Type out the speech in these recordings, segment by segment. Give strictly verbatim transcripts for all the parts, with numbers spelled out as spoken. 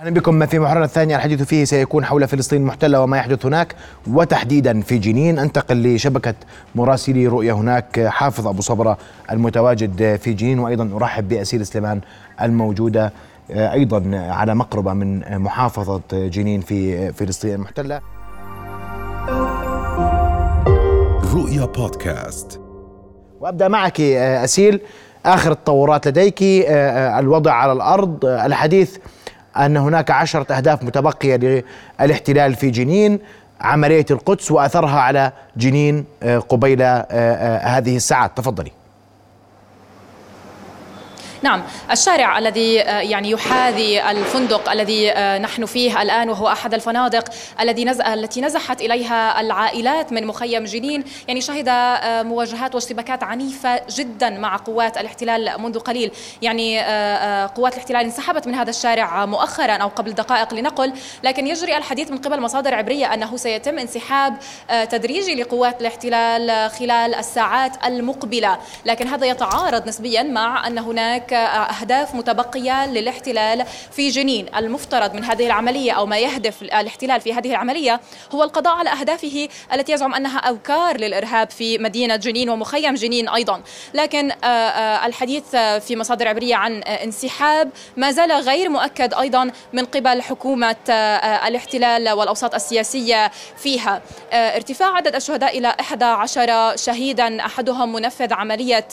أهلا بكم في محورنا الثاني. الحديث فيه سيكون حول فلسطين المحتلة وما يحدث هناك، وتحديدا في جنين. أنتقل لشبكة مراسلي رؤيا هناك، حافظ أبو صبرا المتواجد في جنين، وأيضا أرحب بأسيل سليمان الموجودة أيضا على مقربة من محافظة جنين في فلسطين المحتلة. رؤيا بودكاست. وأبدأ معك أسيل، آخر التطورات لديك، الوضع على الأرض. الحديث أن هناك عشرة أهداف متبقية للاحتلال في جنين، عملية القدس وأثرها على جنين قبيل هذه الساعات. تفضلي. نعم، الشارع الذي يعني يحاذي الفندق الذي نحن فيه الآن، وهو أحد الفنادق الذي التي نزحت إليها العائلات من مخيم جنين، يعني شهد مواجهات واشتباكات عنيفة جدا مع قوات الاحتلال منذ قليل. يعني قوات الاحتلال انسحبت من هذا الشارع مؤخرا أو قبل دقائق لنقل، لكن يجري الحديث من قبل مصادر عبرية أنه سيتم انسحاب تدريجي لقوات الاحتلال خلال الساعات المقبلة، لكن هذا يتعارض نسبيا مع أن هناك أهداف متبقية للاحتلال في جنين. المفترض من هذه العملية أو ما يهدف الاحتلال في هذه العملية هو القضاء على أهدافه التي يزعم أنها أوكار للإرهاب في مدينة جنين ومخيم جنين أيضا، لكن الحديث في مصادر عبرية عن انسحاب ما زال غير مؤكد أيضا من قبل حكومة الاحتلال والأوساط السياسية فيها. ارتفاع عدد الشهداء إلى أحد عشر شهيدا، أحدهم منفذ عملية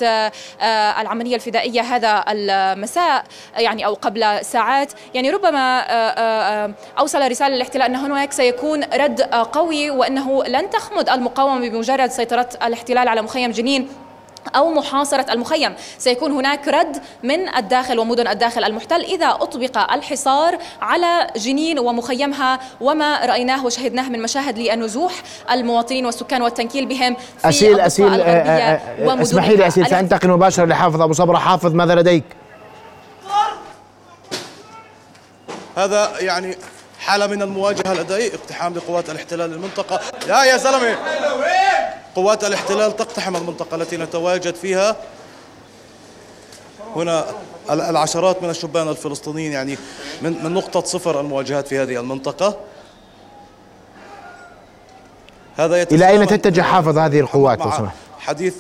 العملية الفدائية هذا المساء يعني أو قبل ساعات، يعني ربما أوصل رسالة للاحتلال أن هناك سيكون رد قوي، وأنه لن تخمد المقاومة بمجرد سيطرة الاحتلال على مخيم جنين أو محاصرة المخيم، سيكون هناك رد من الداخل ومدن الداخل المحتل إذا أطبق الحصار على جنين ومخيمها، وما رأيناه وشهدناه من مشاهد لنزوح المواطنين والسكان والتنكيل بهم في أسيل أسيل اسمحي لي أسيل، سأنتقل مباشرة لحافظ أبو صبرا. حافظ، ماذا لديك؟ هذا يعني حالة من المواجهة لدي، اقتحام لقوات الاحتلال المنطقة. يا يا زلمة، قوات الاحتلال تقتحم المنطقة التي نتواجد فيها. هنا العشرات من الشبان الفلسطينيين يعني من من نقطة صفر المواجهات في هذه المنطقة. هذا إلى أين تتجه حافظ هذه القوات؟ حديث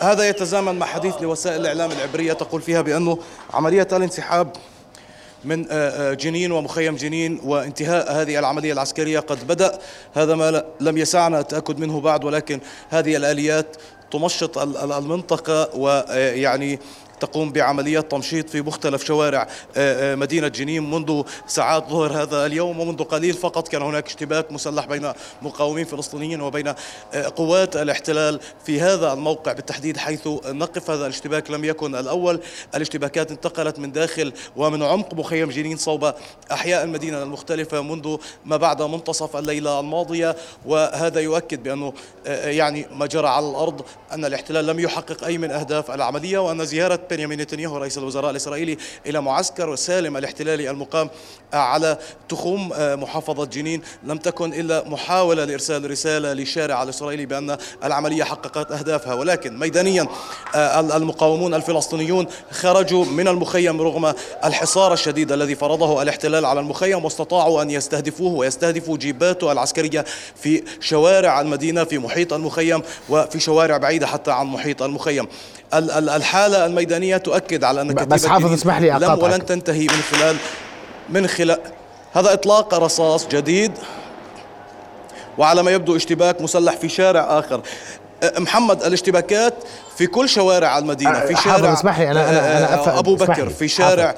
هذا يتزامن مع حديث لوسائل الإعلام العبرية تقول فيها بأنه عملية الانسحاب من جنين ومخيم جنين وانتهاء هذه العملية العسكرية قد بدأ. هذا ما لم يسعنا التأكد منه بعد، ولكن هذه الآليات تمشط المنطقة ويعني تقوم بعمليات تمشيط في مختلف شوارع مدينة جنين منذ ساعات ظهر هذا اليوم، ومنذ قليل فقط كان هناك اشتباك مسلح بين مقاومين فلسطينيين وبين قوات الاحتلال في هذا الموقع بالتحديد، حيث نقف هذا الاشتباك لم يكن الأول. الاشتباكات انتقلت من داخل ومن عمق مخيم جنين صوب أحياء المدينة المختلفة منذ ما بعد منتصف الليلة الماضية، وهذا يؤكد بأنه يعني ما جرى على الأرض أن الاحتلال لم يحقق أي من أهداف العملية، وأن زيارة بنيامين نتنياهو رئيس الوزراء الإسرائيلي إلى معسكر سالم الاحتلالي المقام على تخوم محافظة جنين لم تكن إلا محاولة لإرسال رسالة للشارع الإسرائيلي بأن العملية حققت أهدافها. ولكن ميدانيا المقاومون الفلسطينيون خرجوا من المخيم رغم الحصار الشديد الذي فرضه الاحتلال على المخيم، واستطاعوا أن يستهدفوه ويستهدفوا جيباته العسكرية في شوارع المدينة، في محيط المخيم وفي شوارع بعيدة حتى عن محيط المخيم. الحالة الميدانية تؤكد على أن كتيبة لم ولن تنتهي من خلال من خلال هذا إطلاق رصاص جديد، وعلى ما يبدو اشتباك مسلح في شارع آخر. محمد، الاشتباكات في كل شوارع المدينة، في شارع اسمحلي أنا أنا أبو بكر، في شارع.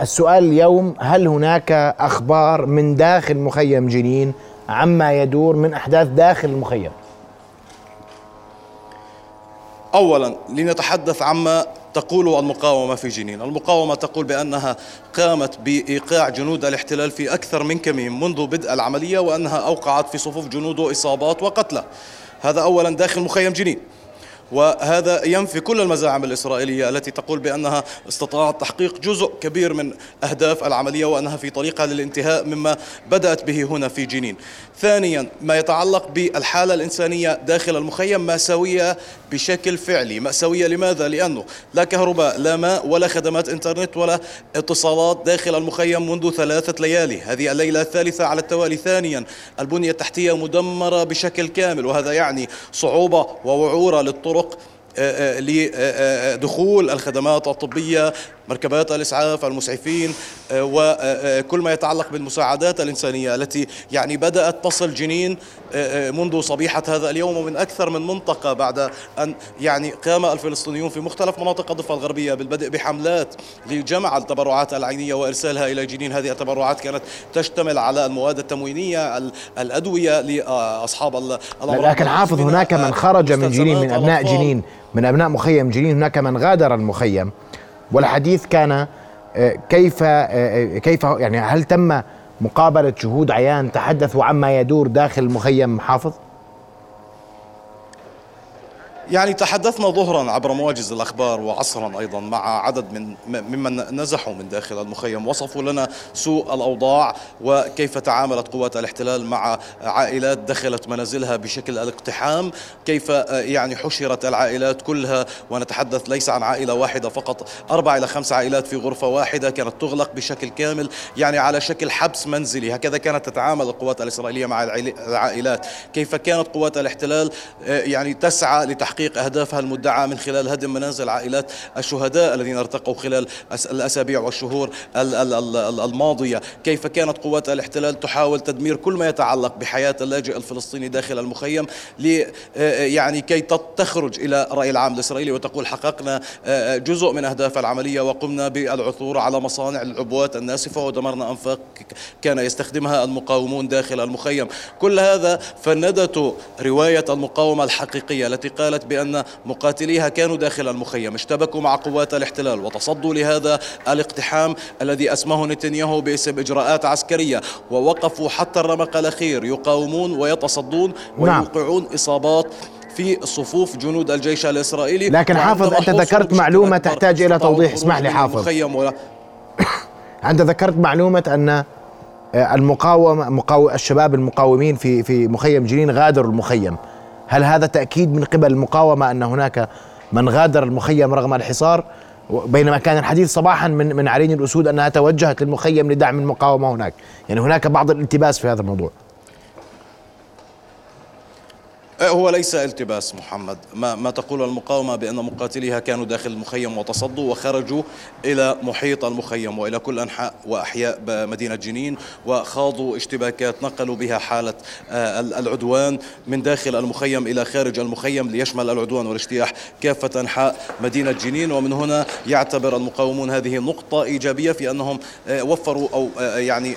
السؤال اليوم، هل هناك أخبار من داخل مخيم جنين عما يدور من أحداث داخل المخيم؟ أولا لنتحدث عما تقول المقاومة في جنين. المقاومة تقول بأنها قامت بإيقاع جنود الاحتلال في أكثر من كمين منذ بدء العملية، وأنها أوقعت في صفوف جنوده إصابات وقتلى. هذا أولا داخل مخيم جنين. وهذا ينفي كل المزاعم الإسرائيلية التي تقول بأنها استطاعت تحقيق جزء كبير من أهداف العملية وأنها في طريقها للانتهاء مما بدأت به هنا في جنين. ثانيا ما يتعلق بالحالة الإنسانية داخل المخيم مأساوية بشكل فعلي. مأساوية لماذا؟ لأنه لا كهرباء لا ماء ولا خدمات إنترنت ولا اتصالات داخل المخيم منذ ثلاثة ليالي، هذه الليلة الثالثة على التوالي. ثانيا البنية التحتية مدمرة بشكل كامل، وهذا يعني صعوبة ووعورة للطرق لدخول الخدمات الطبية، مركبات الإسعاف، المسعفين، وكل ما يتعلق بالمساعدات الإنسانية التي يعني بدأت تصل جنين منذ صبيحة هذا اليوم ومن أكثر من منطقة، بعد أن يعني قام الفلسطينيون في مختلف مناطق الضفة الغربية بالبدء بحملات لجمع التبرعات العينية وإرسالها إلى جنين. هذه التبرعات كانت تشتمل على المواد التموينية، الأدوية لأصحاب الأمراض. لكن حافظ هناك من خرج من جنين، من أبناء جنين، من أبناء مخيم جنين، هناك من غادر المخيم، والحديث كان كيف كيف يعني هل تم مقابلة شهود عيان تحدثوا عما يدور داخل المخيم حافظ؟ يعني تحدثنا ظهرا عبر مواجز الأخبار وعصرا أيضا مع عدد من ممن نزحوا من داخل المخيم، وصفوا لنا سوء الأوضاع وكيف تعاملت قوات الاحتلال مع عائلات دخلت منازلها بشكل الاقتحام، كيف يعني حشرت العائلات كلها، ونتحدث ليس عن عائلة واحدة فقط، أربع إلى خمس عائلات في غرفة واحدة كانت تغلق بشكل كامل، يعني على شكل حبس منزلي. هكذا كانت تتعامل القوات الإسرائيلية مع العائلات، كيف كانت قوات الاحتلال يعني تسعى لتحقيق تحقيق أهدافها المدعاة من خلال هدم منازل عائلات الشهداء الذين ارتقوا خلال الأسابيع والشهور الماضية، كيف كانت قوات الاحتلال تحاول تدمير كل ما يتعلق بحياة اللاجئ الفلسطيني داخل المخيم لي يعني كي تخرج إلى رأي العام الإسرائيلي وتقول حققنا جزء من أهداف العملية وقمنا بالعثور على مصانع العبوات الناسفة ودمرنا أنفاق كان يستخدمها المقاومون داخل المخيم. كل هذا فندته رواية المقاومة الحقيقية التي قالت بأن مقاتليها كانوا داخل المخيم، اشتبكوا مع قوات الاحتلال وتصدوا لهذا الاقتحام الذي أسماه نتنياهو باسم إجراءات عسكرية، ووقفوا حتى الرمق الأخير يقاومون ويتصدون ويوقعون إصابات في صفوف جنود الجيش الإسرائيلي. لكن حافظ أنت ذكرت معلومة تحتاج إلى توضيح، اسمح لي حافظ. أنت ذكرت معلومة أن المقاومة مقاو... الشباب المقاومين في في مخيم جنين غادروا المخيم، هل هذا تأكيد من قبل المقاومة أن هناك من غادر المخيم رغم الحصار، بينما كان الحديث صباحا من من عرين الأسود أنها توجهت للمخيم لدعم المقاومة هناك؟ يعني هناك بعض الالتباس في هذا الموضوع. هو ليس التباس محمد، ما, ما تقول المقاومة بأن مقاتليها كانوا داخل المخيم وتصدوا وخرجوا إلى محيط المخيم وإلى كل أنحاء وأحياء مدينة جنين وخاضوا اشتباكات نقلوا بها حالة العدوان من داخل المخيم إلى خارج المخيم ليشمل العدوان والاجتياح كافة أنحاء مدينة جنين. ومن هنا يعتبر المقاومون هذه نقطة إيجابية في أنهم وفروا أو يعني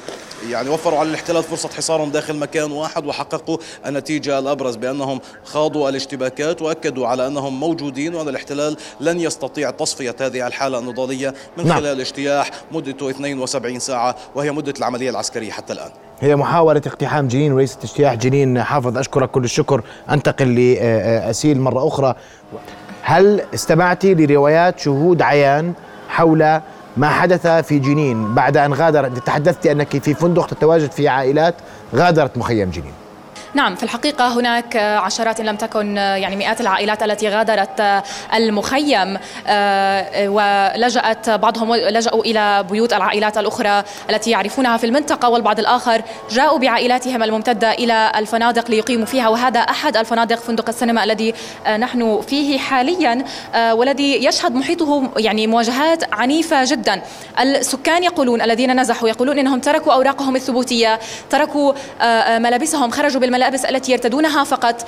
يعني وفروا على الاحتلال فرصة حصارهم داخل مكان واحد، وحققوا النتيجة الأبرز بأنهم خاضوا الاشتباكات وأكدوا على أنهم موجودين وأن الاحتلال لن يستطيع تصفية هذه الحالة النضالية من خلال الاجتياح مدته اثنتين وسبعين ساعة وهي مدة العملية العسكرية حتى الآن. هي محاولة اقتحام جنين وليست اجتياح جنين. حافظ أشكرك كل الشكر. أنتقل لأسيل مرة أخرى، هل استمعتي لروايات شهود عيان حول ما حدث في جنين بعد أن غادرت؟ تحدثت أنك في فندق تتواجد فيه عائلات غادرت مخيم جنين. نعم، في الحقيقة هناك عشرات إن لم تكن يعني مئات العائلات التي غادرت المخيم، ولجأت بعضهم لجأوا إلى بيوت العائلات الأخرى التي يعرفونها في المنطقة، والبعض الآخر جاءوا بعائلاتهم الممتدة إلى الفنادق ليقيموا فيها، وهذا أحد الفنادق فندق السينما الذي نحن فيه حاليا، والذي يشهد محيطه يعني مواجهات عنيفة جدا. السكان يقولون الذين نزحوا يقولون إنهم تركوا أوراقهم الثبوتية، تركوا ملابسهم، خرجوا بالملابس الملابس التي يرتدونها فقط،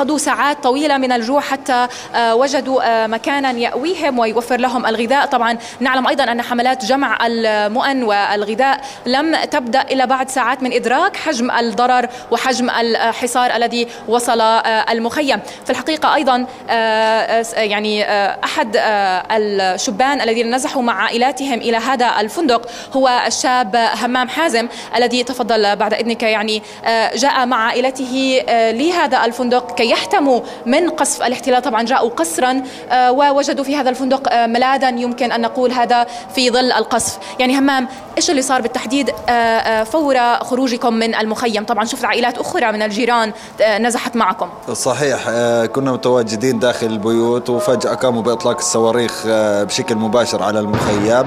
قضوا ساعات طويلة من الجوع حتى وجدوا مكانا يأويهم ويوفر لهم الغذاء. طبعا نعلم أيضا أن حملات جمع المؤن والغذاء لم تبدأ إلا بعد ساعات من إدراك حجم الضرر وحجم الحصار الذي وصل المخيم. في الحقيقة أيضا يعني أحد الشبان الذين نزحوا مع عائلاتهم إلى هذا الفندق هو الشاب همام حازم الذي تفضل بعد إذنك، يعني جاء جاء مع عائلته لهذا الفندق كي يحتموا من قصف الاحتلال. طبعا جاءوا قسرا ووجدوا في هذا الفندق ملاذا، يمكن أن نقول هذا في ظل القصف. يعني همام، إيش اللي صار بالتحديد فور خروجكم من المخيم؟ طبعا شفت عائلات أخرى من الجيران نزحت معكم. صحيح، كنا متواجدين داخل البيوت وفجأة قاموا بإطلاق الصواريخ بشكل مباشر على المخيم،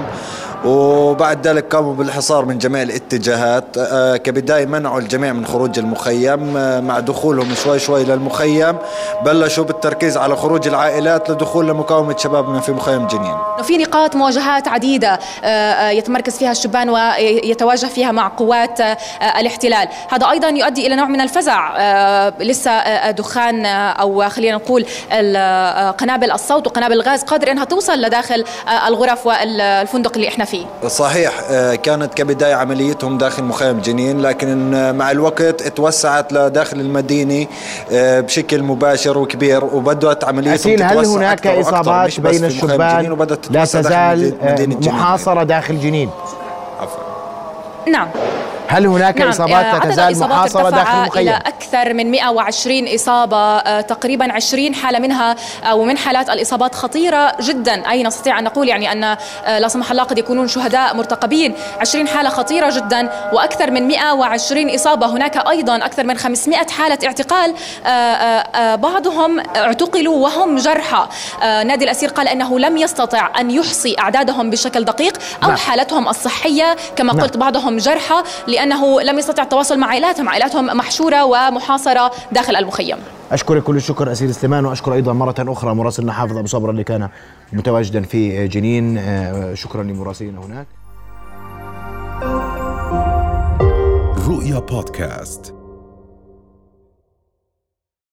وبعد ذلك قاموا بالحصار من جميع الاتجاهات. كبداية منعوا الجميع من خروج المخيم، مع دخولهم شوي شوي للمخيم بلشوا بالتركيز على خروج العائلات لدخول لمقاومة شبابنا في مخيم جنين. في نقاط مواجهات عديدة يتمركز فيها الشبان ويتواجه فيها مع قوات الاحتلال، هذا أيضا يؤدي إلى نوع من الفزع. لسه دخان أو خلينا نقول قنابل الصوت وقنابل الغاز قادر أنها توصل لداخل الغرف والفندق اللي احنا فيه. صحيح، كانت كبداية عمليتهم داخل مخيم جنين، لكن مع الوقت اتوسعت لداخل المدينة بشكل مباشر وكبير وبدأت عمليتهم تتوسع. هل هناك إصابات بين الشبان لا تزال محاصرة داخل جنين؟ نعم. هل هناك نعم. إصابات تزال محاصرة داخل المخيم؟ إلى أكثر من مئة وعشرين إصابة، تقريبا عشرين حالة منها أو من حالات الإصابات خطيرة جدا. أي نستطيع أن نقول يعني أن لا سمح الله قد يكونون شهداء مرتقبين. عشرين حالة خطيرة جدا وأكثر من مئة وعشرين إصابة. هناك أيضا أكثر من خمسمئة حالة اعتقال، بعضهم اعتقلوا وهم جرحى. نادي الأسير قال أنه لم يستطع أن يحصي أعدادهم بشكل دقيق أو نعم. حالتهم الصحية كما نعم. قلت، بعضهم جرحى لأنه لم يستطع التواصل مع عائلاتهم، عائلاتهم محشورة ومحاصرة داخل المخيم. أشكر كل الشكر أسيل سليمان، وأشكر أيضا مرة أخرى مراسلنا حافظ أبو صبرا اللي كان متواجدا في جنين. شكرا لمراسلنا هناك. رؤيا بودكاست.